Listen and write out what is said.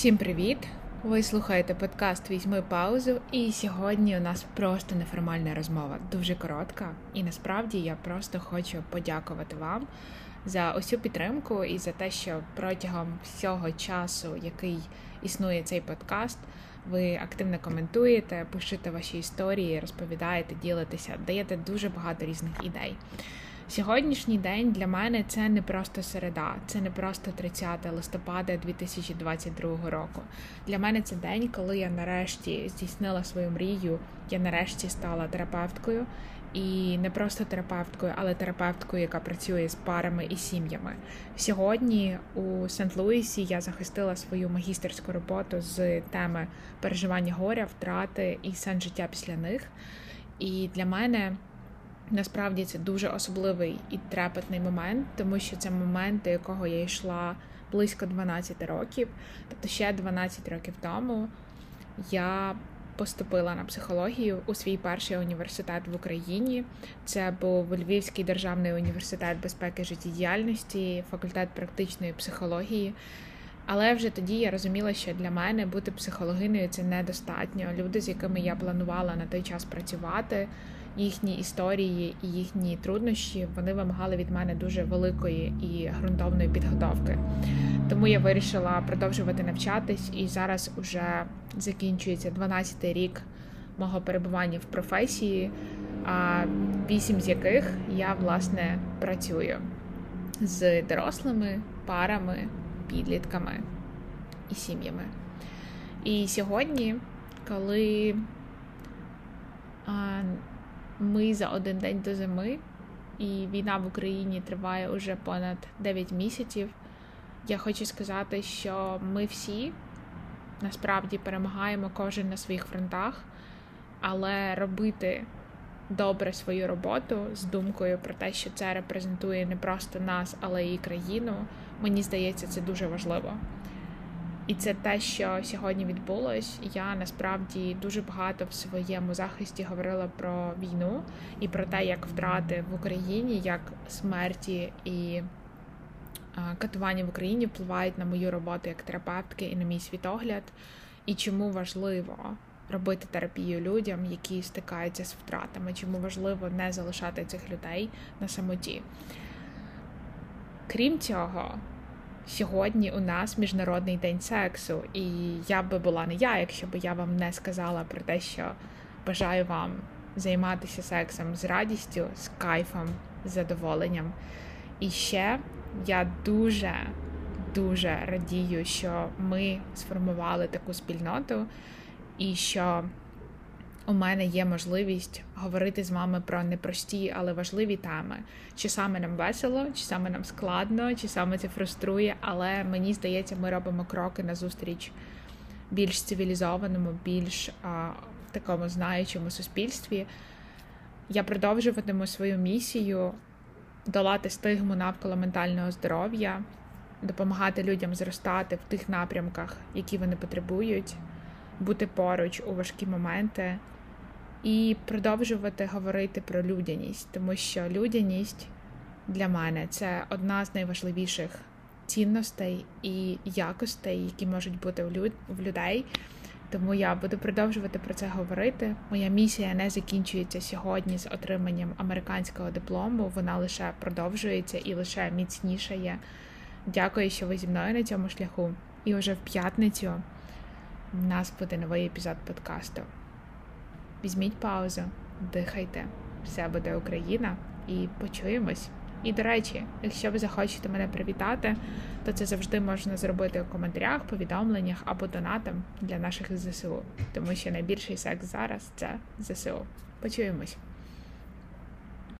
Всім привіт! Ви слухаєте подкаст «Візьми паузу» і сьогодні у нас просто неформальна розмова, дуже коротка. І насправді я просто хочу подякувати вам за усю підтримку і за те, що протягом всього часу, який існує цей подкаст, ви активно коментуєте, пишете ваші історії, розповідаєте, ділитеся, даєте дуже багато різних ідей. Сьогоднішній день для мене це не просто середа, це не просто 30 листопада 2022 року. Для мене це день, коли я нарешті здійснила свою мрію, я нарешті стала терапевткою. І не просто терапевткою, але терапевткою, яка працює з парами і сім'ями. Сьогодні у Сент-Луїсі я захистила свою магістерську роботу з теми переживання горя, втрати і сенс життя після них. І для мене насправді це дуже особливий і трепетний момент, тому що це момент, до якого я йшла близько 12 років. Тобто ще 12 років тому я поступила на психологію у свій перший університет в Україні. Це був Львівський державний університет безпеки життєдіяльності, факультет практичної психології. Але вже тоді я розуміла, що для мене бути психологиною – це недостатньо. Люди, з якими я планувала на той час працювати, їхні історії і їхні труднощі, вони вимагали від мене дуже великої і ґрунтовної підготовки. Тому я вирішила продовжувати навчатись, і зараз уже закінчується 12-й рік мого перебування в професії, 8 з яких я, власне, працюю з дорослими, парами, підлітками і сім'ями. І сьогодні, коли ми за один день до зими, і війна в Україні триває уже понад 9 місяців, я хочу сказати, що ми всі насправді перемагаємо кожен на своїх фронтах, але робити добре свою роботу з думкою про те, що це репрезентує не просто нас, але і країну, мені здається, це дуже важливо. І це те, що сьогодні відбулось. Я насправді дуже багато в своєму захисті говорила про війну і про те, як втрати в Україні, як смерті і катування в Україні впливають на мою роботу як терапевтки і на мій світогляд, і чому важливо робити терапію людям, які стикаються з втратами, чому важливо не залишати цих людей на самоті. Крім цього, сьогодні у нас Міжнародний день сексу, і я би була не я, якщо б я вам не сказала про те, що бажаю вам займатися сексом з радістю, з кайфом, з задоволенням. І ще я дуже радію, що ми сформували таку спільноту, і що у мене є можливість говорити з вами про непрості, але важливі теми. Чи саме нам весело, чи саме нам складно, чи саме це фруструє, але мені здається, ми робимо кроки назустріч більш цивілізованому, більш такому знаючому суспільстві. Я продовжуватиму свою місію долати стигму навколо ментального здоров'я, допомагати людям зростати в тих напрямках, які вони потребують, бути поруч у важкі моменти і продовжувати говорити про людяність, тому що людяність для мене – це одна з найважливіших цінностей і якостей, які можуть бути в людей. Тому я буду продовжувати про це говорити. Моя місія не закінчується сьогодні з отриманням американського диплому, вона лише продовжується і лише міцнішає. Дякую, що ви зі мною на цьому шляху. І вже в п'ятницю в нас буде новий епізод подкасту. Візьміть паузу, дихайте, все буде Україна і почуємось. І, до речі, якщо ви захочете мене привітати, то це завжди можна зробити у коментарях, повідомленнях або донатом для наших ЗСУ. Тому що найбільший секс зараз – це ЗСУ. Почуємось!